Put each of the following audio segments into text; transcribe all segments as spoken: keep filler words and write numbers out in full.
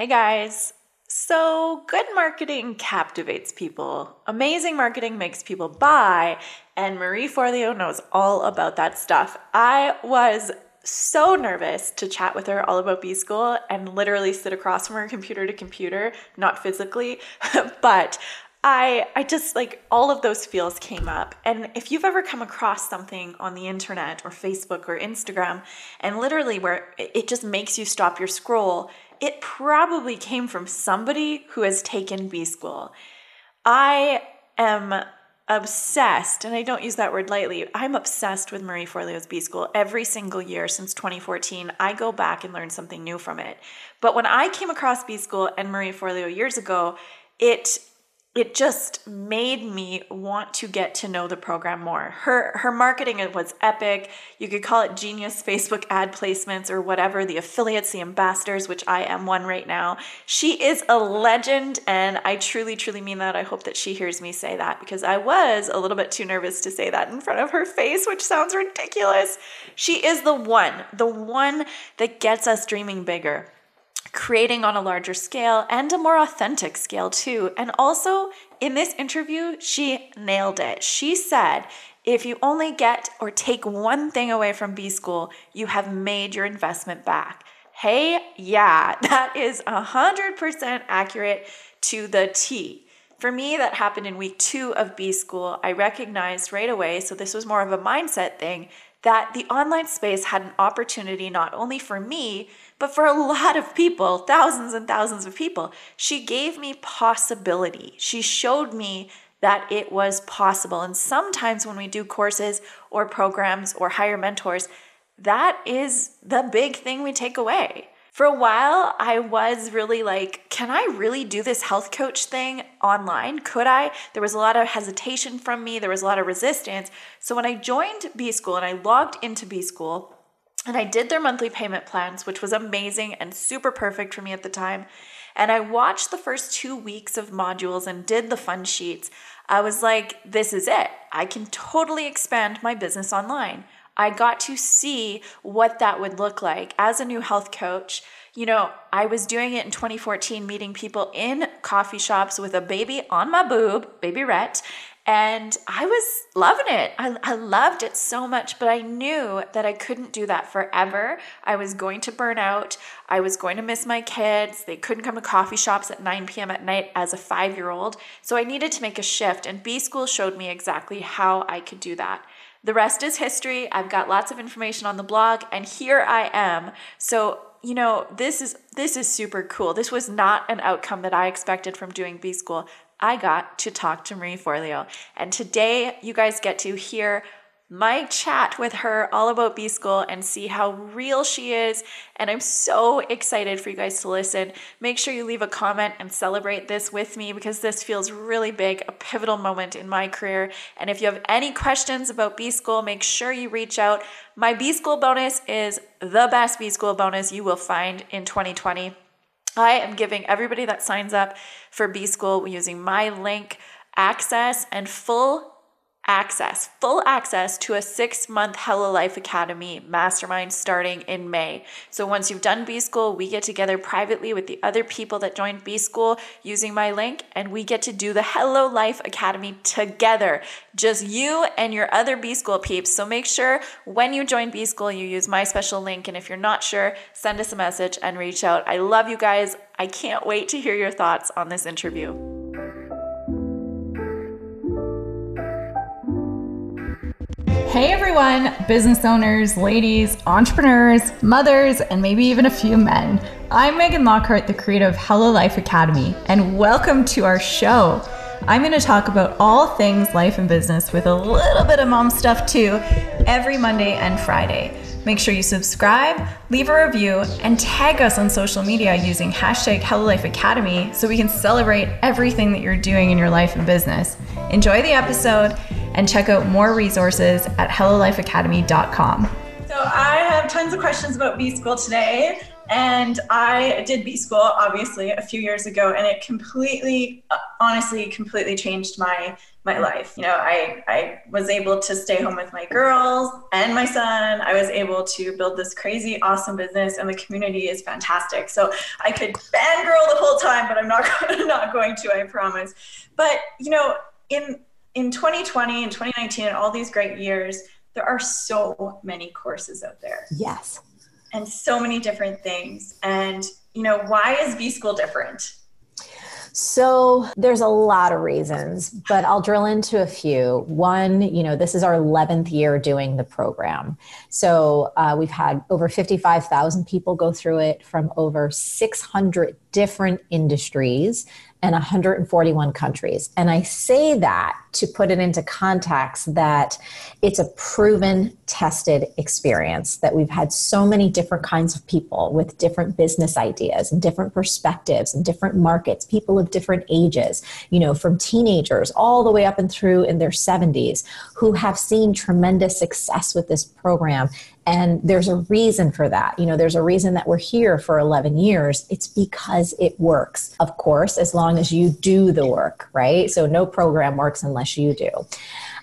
Hey guys! So good marketing captivates people. Amazing marketing makes people buy, and Marie Forleo knows all about that stuff. I was so nervous to chat with her all about B-School and literally sit across from her computer to computer, not physically, but I, I just like all of those feels came up. And if you've ever come across something on the internet or Facebook or Instagram and literally where it just makes you stop your scroll, it probably came from somebody who has taken B-School. I am obsessed, and I don't use that word lightly, I'm obsessed with Marie Forleo's B-School. Every single year since twenty fourteen, I go back and learn something new from it. But when I came across B-School and Marie Forleo years ago, it It just made me want to get to know the program more. Her her marketing was epic. You could call it genius Facebook ad placements or whatever, the affiliates, the ambassadors, which I am one right now. She is a legend, and I truly, truly mean that. I hope that she hears me say that, because I was a little bit too nervous to say that in front of her face, which sounds ridiculous. She is the one, the one that gets us dreaming bigger, creating on a larger scale and a more authentic scale too. And also in this interview, she nailed it. She said, if you only get or take one thing away from B-School, you have made your investment back. Hey, yeah, that is one hundred percent accurate to the T. For me, that happened in week two of B-School. I recognized right away, so this was more of a mindset thing, that the online space had an opportunity not only for me, but for a lot of people, thousands and thousands of people. She gave me possibility. She showed me that it was possible. And sometimes when we do courses or programs or hire mentors, that is the big thing we take away. For a while, I was really like, can I really do this health coach thing online? Could I? There was a lot of hesitation from me. There was a lot of resistance. So when I joined B-School and I logged into B-School and I did their monthly payment plans, which was amazing and super perfect for me at the time, and I watched the first two weeks of modules and did the fun sheets, I was like, this is it. I can totally expand my business online. I got to see what that would look like as a new health coach. You know, I was doing it in twenty fourteen, meeting people in coffee shops with a baby on my boob, baby Rhett, and I was loving it. I, I loved it so much, but I knew that I couldn't do that forever. I was going to burn out. I was going to miss my kids. They couldn't come to coffee shops at nine p.m. at night as a five-year-old. So I needed to make a shift, and B-School showed me exactly how I could do that. The rest is history. I've got lots of information on the blog, and here I am. So, you know, this is this is super cool. This was not an outcome that I expected from doing B-School. I got to talk to Marie Forleo, and today you guys get to hear my chat with her all about B-School and see how real she is. And I'm so excited for you guys to listen. Make sure you leave a comment and celebrate this with me, because this feels really big, a pivotal moment in my career. And if you have any questions about B-School, make sure you reach out. My B-School bonus is the best B-School bonus you will find in twenty twenty. I am giving everybody that signs up for B-School using my link access and full access, full access to a six-month Hello Life Academy mastermind starting in May. So once you've done B-School, we get together privately with the other people that joined B-School using my link, and we get to do the Hello Life Academy together, just you and your other B-School peeps. So make sure when you join B-School, you use my special link, and if you're not sure, send us a message and reach out. I love you guys. I can't wait to hear your thoughts on this interview. Hey everyone, business owners, ladies, entrepreneurs, mothers, and maybe even a few men. I'm Megan Lockhart, the creator of Hello Life Academy, and welcome to our show. I'm going to talk about all things life and business with a little bit of mom stuff too, every Monday and Friday. Make sure you subscribe, leave a review, and tag us on social media using hashtag Hello Life Academy so we can celebrate everything that you're doing in your life and business. Enjoy the episode, and check out more resources at hello life academy dot com. So I have tons of questions about B-School today, And I did B-School, obviously, a few years ago, and it completely, honestly, completely changed my my life. You know, I, I was able to stay home with my girls and my son. I was able to build this crazy, awesome business, and the community is fantastic. So I could fangirl the whole time, but I'm not, not going to, I promise. But, you know, in in twenty twenty and twenty nineteen and all these great years, there are so many courses out there. Yes. And so many different things. And, you know, why is B-School different? So there's a lot of reasons, but I'll drill into a few. One, you know, this is our eleventh year doing the program. So uh, we've had over fifty-five thousand people go through it from over six hundred different industries and one hundred forty-one countries. And I say that to put it into context that it's a proven, tested experience, that we've had so many different kinds of people with different business ideas and different perspectives and different markets, people of different ages, you know, from teenagers all the way up and through in their seventies who have seen tremendous success with this program. And there's a reason for that. You know, there's a reason that we're here for eleven years. It's because it works, of course, as long as you do the work, right? So no program works unless you do.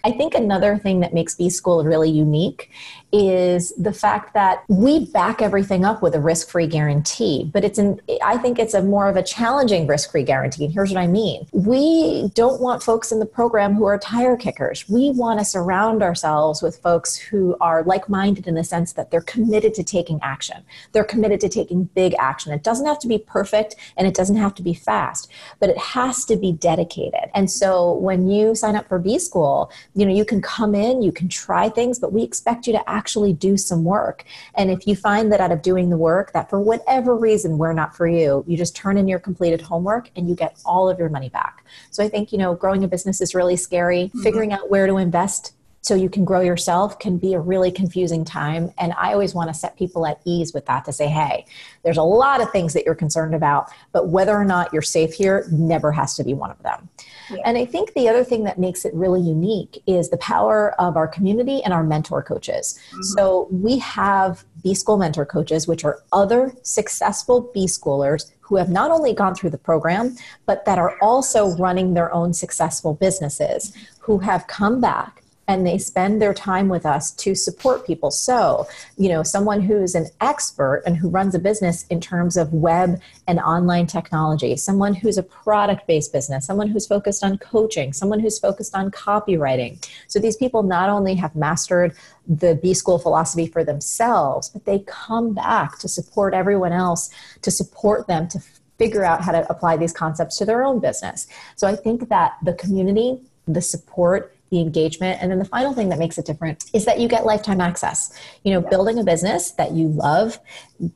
I think another thing that makes B-School really unique is the fact that we back everything up with a risk-free guarantee, but it's an, I think it's a more of a challenging risk-free guarantee. And here's what I mean. We don't want folks in the program who are tire kickers. We want to surround ourselves with folks who are like-minded in the sense that they're committed to taking action. They're committed to taking big action. It doesn't have to be perfect and it doesn't have to be fast, but it has to be dedicated. And so when you sign up for B-School, you know, you can come in, you can try things, but we expect you to actually do some work. And if you find that out of doing the work that for whatever reason we're not for you, you just turn in your completed homework and you get all of your money back. So I think, you know, growing a business is really scary. Mm-hmm. Figuring out where to invest so you can grow yourself can be a really confusing time. And I always want to set people at ease with that to say, hey, there's a lot of things that you're concerned about, but whether or not you're safe here never has to be one of them. Yeah. And I think the other thing that makes it really unique is the power of our community and our mentor coaches. Mm-hmm. So we have B-School mentor coaches, which are other successful B-Schoolers who have not only gone through the program, but that are also running their own successful businesses, who have come back and they spend their time with us to support people. So, you know, someone who's an expert and who runs a business in terms of web and online technology, someone who's a product-based business, someone who's focused on coaching, someone who's focused on copywriting. So these people not only have mastered the B-School philosophy for themselves, but they come back to support everyone else, to support them, to figure out how to apply these concepts to their own business. So I think that the community, the support, the engagement. And then the final thing that makes it different is that you get lifetime access. You know, yeah. Building a business that you love,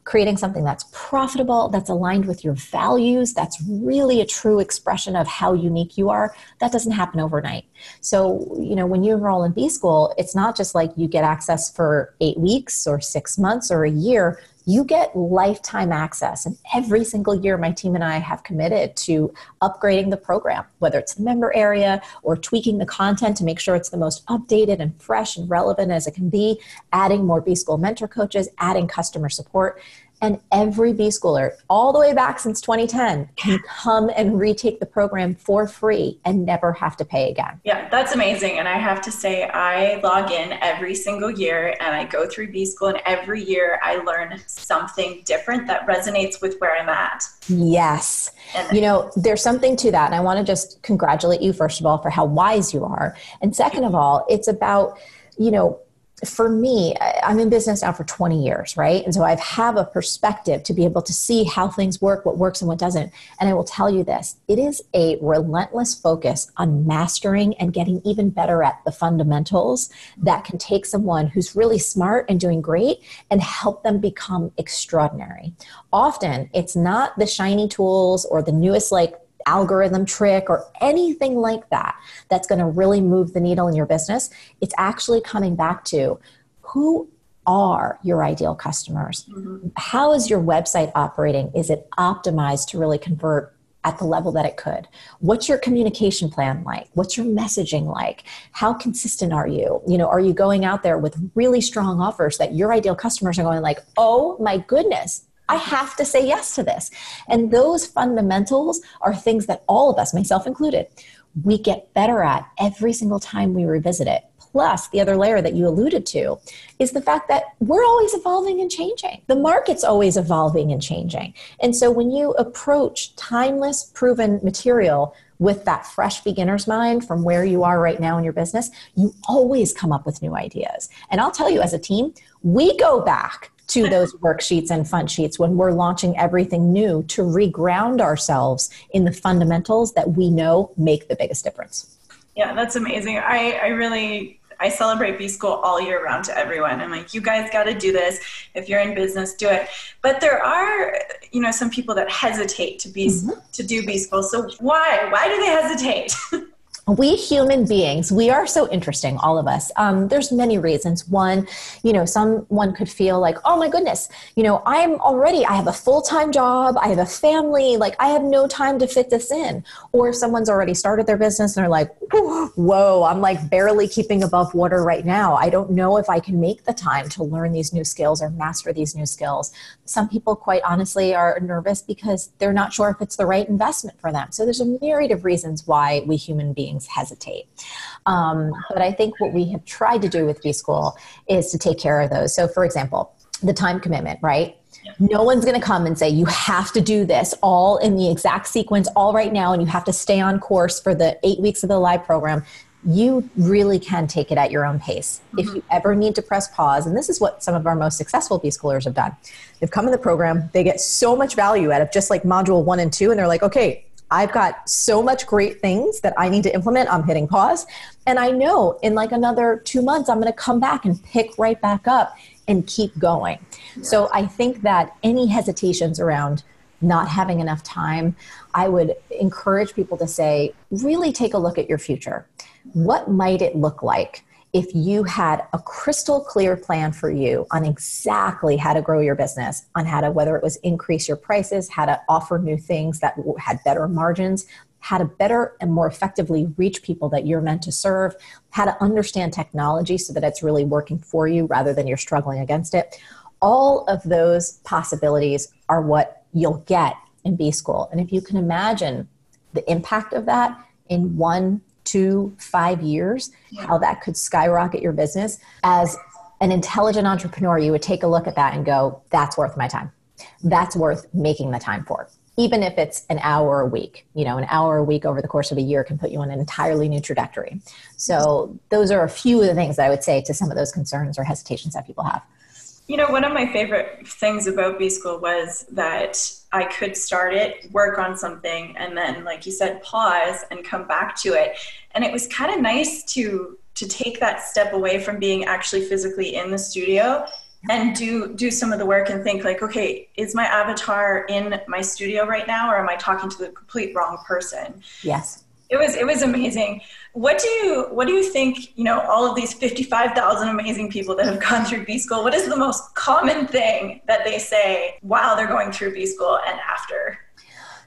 creating something that's profitable, that's aligned with your values, that's really a true expression of how unique you are, that doesn't happen overnight. So, you know, when you enroll in B-School, it's not just like you get access for eight weeks or six months or a year. You get lifetime access. And every single year, my team and I have committed to upgrading the program, whether it's the member area or tweaking the content to make sure it's the most updated and fresh and relevant as it can be, adding more B-School mentor coaches, adding customer support. And every B-Schooler, all the way back since twenty ten, can come and retake the program for free and never have to pay again. Yeah, that's amazing. And I have to say, I log in every single year and I go through B-School, and every year I learn something different that resonates with where I'm at. Yes. And you know, there's something to that. And I want to just congratulate you, first of all, for how wise you are. And second of all, it's about, you know, for me, I'm in business now for twenty years, right? And so I have a perspective to be able to see how things work, what works and what doesn't. And I will tell you this, it is a relentless focus on mastering and getting even better at the fundamentals that can take someone who's really smart and doing great and help them become extraordinary. Often it's not the shiny tools or the newest like algorithm trick or anything like that that's going to really move the needle in your business. It's actually coming back to who are your ideal customers? Mm-hmm. How is your website operating? Is it optimized to really convert at the level that it could? What's your communication plan like? What's your messaging like? How consistent are you? You know, are you going out there with really strong offers that your ideal customers are going like, oh my goodness, I have to say yes to this. And those fundamentals are things that all of us, myself included, we get better at every single time we revisit it. Plus, the other layer that you alluded to is the fact that we're always evolving and changing. The market's always evolving and changing. And so when you approach timeless, proven material with that fresh beginner's mind from where you are right now in your business, you always come up with new ideas. And I'll tell you, as a team, we go back to those worksheets and fun sheets when we're launching everything new to reground ourselves in the fundamentals that we know make the biggest difference. Yeah, that's amazing. I, I really... I celebrate B-School all year round to everyone. I'm like, you guys got to do this. If you're in business, do it. But there are, you know, some people that hesitate to be mm-hmm. to do B-School. So why? Why do they hesitate? We human beings, we are so interesting, all of us. Um, there's many reasons. One, you know, someone could feel like, oh my goodness, you know, I'm already, I have a full-time job, I have a family, like I have no time to fit this in. Or if someone's already started their business and they're like, whoa, I'm like barely keeping above water right now. I don't know if I can make the time to learn these new skills or master these new skills. Some people, quite honestly, are nervous because they're not sure if it's the right investment for them. So there's a myriad of reasons why we human beings hesitate. Um, but I think what we have tried to do with B-School is to take care of those. So for example, the time commitment, right? Yeah. No one's going to come and say, you have to do this all in the exact sequence all right now. And you have to stay on course for the eight weeks of the live program. You really can take it at your own pace. Mm-hmm. If you ever need to press pause, and this is what some of our most successful B-Schoolers have done. They've come in the program. They get so much value out of just like module one and two. And they're like, okay, I've got so much great things that I need to implement. I'm hitting pause. And I know in like another two months, I'm going to come back and pick right back up and keep going. Yeah. So I think that any hesitations around not having enough time, I would encourage people to say, really take a look at your future. What might it look like if you had a crystal clear plan for you on exactly how to grow your business, on how to, whether it was increase your prices, how to offer new things that had better margins, how to better and more effectively reach people that you're meant to serve, how to understand technology so that it's really working for you rather than you're struggling against it. All of those possibilities are what you'll get in B-School. And if you can imagine the impact of that in one two, five years, yeah. how that could skyrocket your business. As an intelligent entrepreneur, you would take a look at that and go, that's worth my time. That's worth making the time for. Even if it's an hour a week, you know, an hour a week over the course of a year can put you on an entirely new trajectory. So those are a few of the things that I would say to some of those concerns or hesitations that people have. You know, one of my favorite things about B-School was that I could start it, work on something, and then, like you said, pause and come back to it. And it was kind of nice to to take that step away from being actually physically in the studio and do do some of the work and think like, okay, is my avatar in my studio right now, or am I talking to the complete wrong person? Yes. It was it was amazing. What do you what do you think, you know, all of these fifty-five thousand amazing people that have gone through B-School, what is the most common thing that they say while they're going through B-School and after?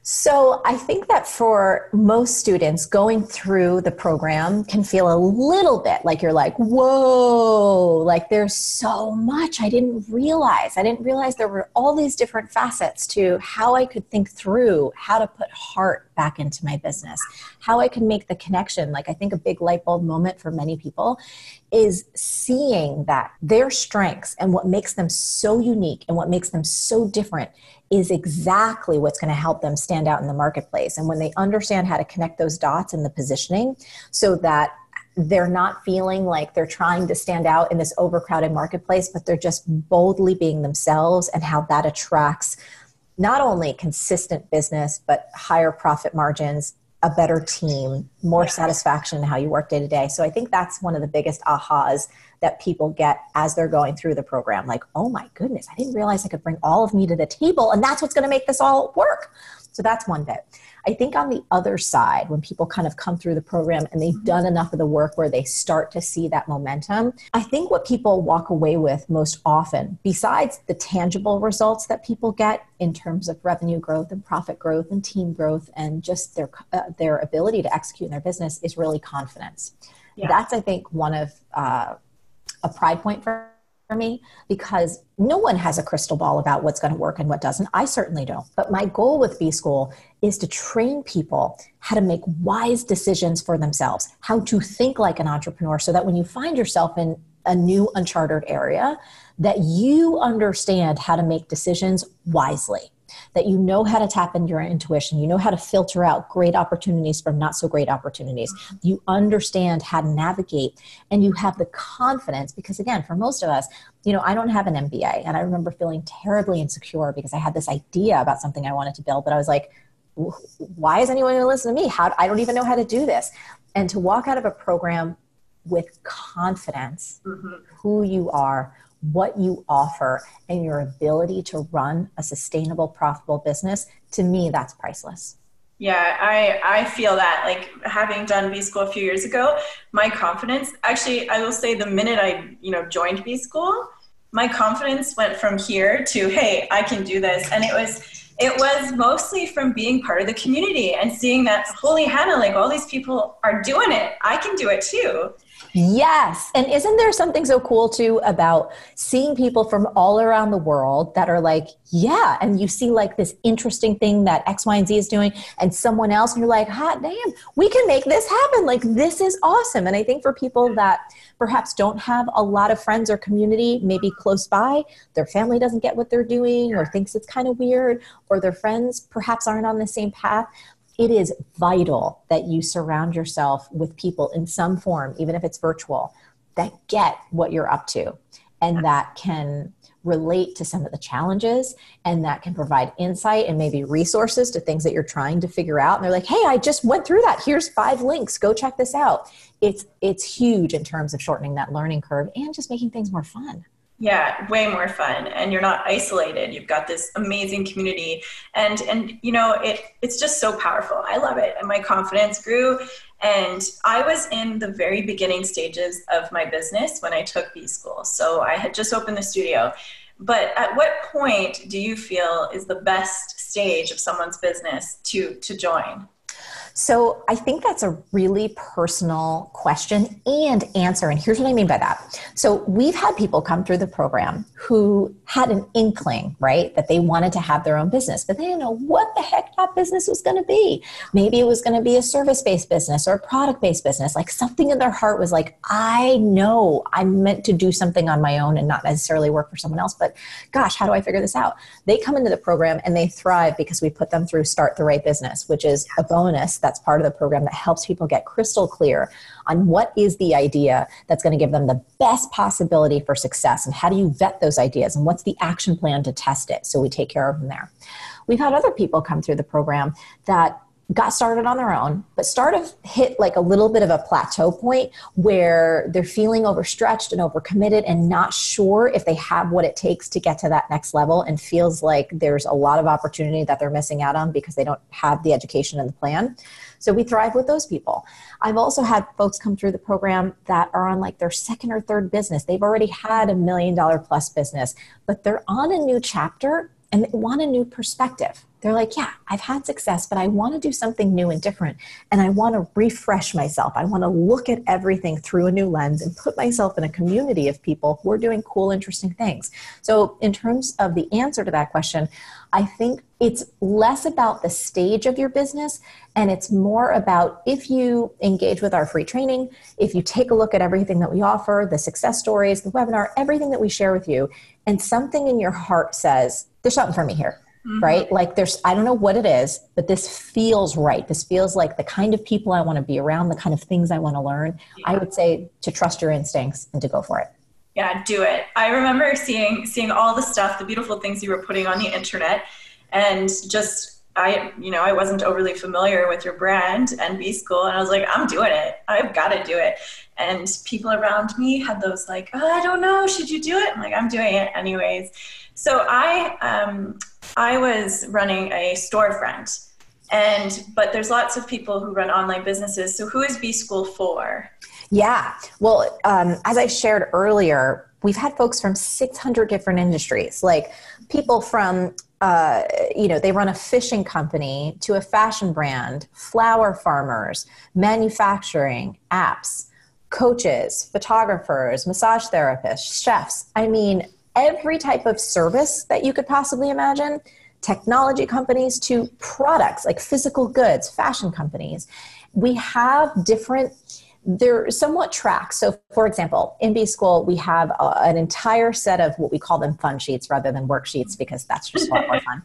So I think that for most students, going through the program can feel a little bit like you're like, whoa, like there's so much I didn't realize. I didn't realize there were all these different facets to how I could think through how to put heart back into my business, how I can make the connection. Like I think a big light bulb moment for many people is seeing that their strengths and what makes them so unique and what makes them so different is exactly what's going to help them stand out in the marketplace. And when they understand how to connect those dots and the positioning so that they're not feeling like they're trying to stand out in this overcrowded marketplace, but they're just boldly being themselves, and how that attracts not only consistent business, but higher profit margins, a better team, more satisfaction in how you work day to day. So I think that's one of the biggest ahas that people get as they're going through the program. Like, oh my goodness, I didn't realize I could bring all of me to the table, and that's what's going to make this all work. So that's one bit. I think on the other side, when people kind of come through the program and they've done enough of the work where they start to see that momentum, I think what people walk away with most often, besides the tangible results that people get in terms of revenue growth and profit growth and team growth and just their uh, their ability to execute in their business, is really confidence. Yeah. That's, I think, one of uh, a pride point for for me, because no one has a crystal ball about what's going to work and what doesn't. I certainly don't. But my goal with B-School is to train people how to make wise decisions for themselves, how to think like an entrepreneur, so that when you find yourself in a new uncharted area, that you understand how to make decisions wisely, that you know how to tap into your intuition, you know how to filter out great opportunities from not so great opportunities, you understand how to navigate, and you have the confidence, because again, for most of us, you know, I don't have an M B A, and I remember feeling terribly insecure because I had this idea about something I wanted to build, but I was like, why is anyone going to listen to me? How, I don't even know how to do this. And to walk out of a program with confidence, mm-hmm. who you are, what you offer, and your ability to run a sustainable, profitable business, to me, that's priceless. Yeah, I, I feel that. Like, having done B-School a few years ago, my confidence, actually, I will say the minute I, you know, joined B-School, my confidence went from here to, hey, I can do this. And it was... It was mostly from being part of the community and seeing that, holy Hannah, like all these people are doing it. I can do it too. Yes. And isn't there something so cool too about seeing people from all around the world that are like, yeah. And you see like this interesting thing that X, Y, and Z is doing, and someone else, and you're like, hot damn, we can make this happen. Like, this is awesome. And I think for people that perhaps don't have a lot of friends or community, maybe close by, their family doesn't get what they're doing or thinks it's kind of weird, or their friends perhaps aren't on the same path. It is vital that you surround yourself with people in some form, even if it's virtual, that get what you're up to and that can relate to some of the challenges and that can provide insight and maybe resources to things that you're trying to figure out. And they're like, hey, I just went through that. Here's five links. Go check this out. It's, it's huge in terms of shortening that learning curve and just making things more fun. Yeah, way more fun. And you're not isolated. You've got this amazing community. And, and you know, it it's just so powerful. I love it. And my confidence grew. And I was in the very beginning stages of my business when I took B-School. So I had just opened the studio. But at what point do you feel is the best stage of someone's business to, to join? So I think that's a really personal question and answer. And here's what I mean by that. So we've had people come through the program who had an inkling, right, that they wanted to have their own business, but they didn't know what the heck that business was going to be. Maybe it was going to be a service-based business or a product-based business. Like, something in their heart was like, I know I'm meant to do something on my own and not necessarily work for someone else, but gosh, how do I figure this out? They come into the program and they thrive because we put them through Start the Right Business, which is a bonus. That's part of the program that helps people get crystal clear on what is the idea that's going to give them the best possibility for success, and how do you vet those ideas, and what's the action plan to test it, so we take care of them there. We've had other people come through the program that got started on their own, but sort of hit like a little bit of a plateau point where they're feeling overstretched and overcommitted and not sure if they have what it takes to get to that next level, and feels like there's a lot of opportunity that they're missing out on because they don't have the education and the plan. So we thrive with those people. I've also had folks come through the program that are on like their second or third business. They've already had a million dollar plus business, but they're on a new chapter and they want a new perspective. They're like, yeah, I've had success, but I want to do something new and different. And I want to refresh myself. I want to look at everything through a new lens and put myself in a community of people who are doing cool, interesting things. So in terms of the answer to that question, I think it's less about the stage of your business, and it's more about, if you engage with our free training, if you take a look at everything that we offer, the success stories, the webinar, everything that we share with you, and something in your heart says, there's something for me here, mm-hmm. right? Like, there's, I don't know what it is, but this feels right. This feels like the kind of people I want to be around, the kind of things I want to learn. Yeah. I would say to trust your instincts and to go for it. Yeah, do it. I remember seeing, seeing all the stuff, the beautiful things you were putting on the internet, and just, I, you know, I wasn't overly familiar with your brand and B-School, and I was like, I'm doing it. I've got to do it. And people around me had those like, oh, I don't know, should you do it? I'm like, I'm doing it anyways. So I, um, I was running a storefront, and, but there's lots of people who run online businesses. So who is B-School for? Yeah. Well, um, as I shared earlier, we've had folks from six hundred different industries, like people from, uh, you know, they run a fishing company to a fashion brand, flower farmers, manufacturing, apps, coaches, photographers, massage therapists, chefs. I mean, every type of service that you could possibly imagine, technology companies to products like physical goods, fashion companies. We have different, they're somewhat tracked. So for example, in B-School, we have a, an entire set of what we call them fun sheets rather than worksheets because that's just more fun,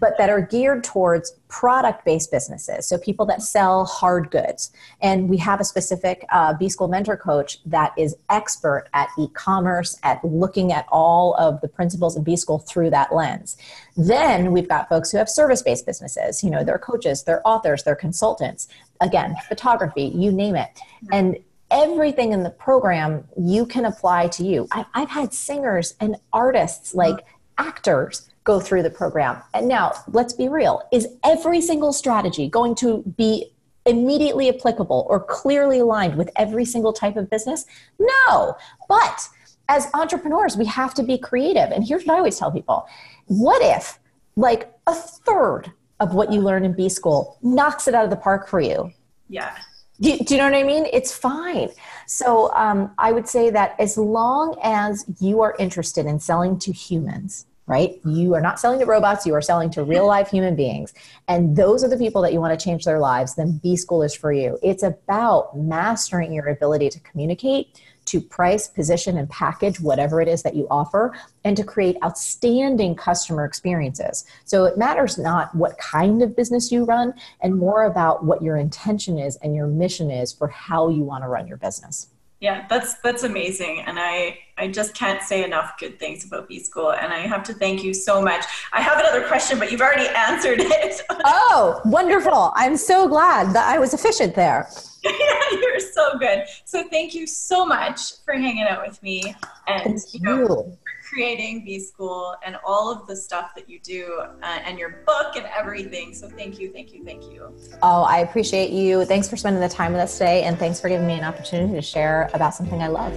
but that are geared towards product-based businesses. So people that sell hard goods. And we have a specific uh, B-School mentor coach that is expert at e-commerce, at looking at all of the principles of B-School through that lens. Then we've got folks who have service-based businesses. You know, they're coaches, they're authors, they're consultants. Again, photography, you name it. And everything in the program you can apply to you. I, I've had singers and artists, like actors, go through the program. And now let's be real. Is every single strategy going to be immediately applicable or clearly aligned with every single type of business? No, but as entrepreneurs, we have to be creative. And here's what I always tell people. What if like a third of what you learn in B-School knocks it out of the park for you? Yeah. Do, do you know what I mean? It's fine. So um, I would say that as long as you are interested in selling to humans, right? You are not selling to robots. You are selling to real live human beings. And those are the people that you want to change their lives. Then B-School is for you. It's about mastering your ability to communicate, to price, position, and package whatever it is that you offer, and to create outstanding customer experiences. So it matters not what kind of business you run, and more about what your intention is and your mission is for how you want to run your business. Yeah, that's that's amazing. And I, I just can't say enough good things about B-School. And I have to thank you so much. I have another question, but you've already answered it. Oh, wonderful. I'm so glad that I was efficient there. You're so good. So thank you so much for hanging out with me and you know, for creating B-School and all of the stuff that you do uh, and your book and everything. So thank you, thank you, thank you. Oh, I appreciate you. Thanks for spending the time with us today, and thanks for giving me an opportunity to share about something I love.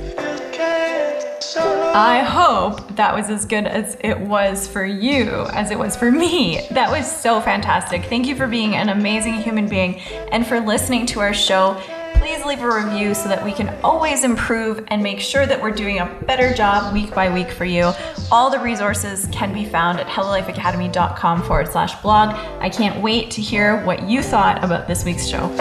I hope that was as good as it was for you as it was for me. That was so fantastic. Thank you for being an amazing human being and for listening to our show. Please leave a review so that we can always improve and make sure that we're doing a better job week by week for you. All the resources can be found at hello life academy dot com forward slash blog. I can't wait to hear what you thought about this week's show.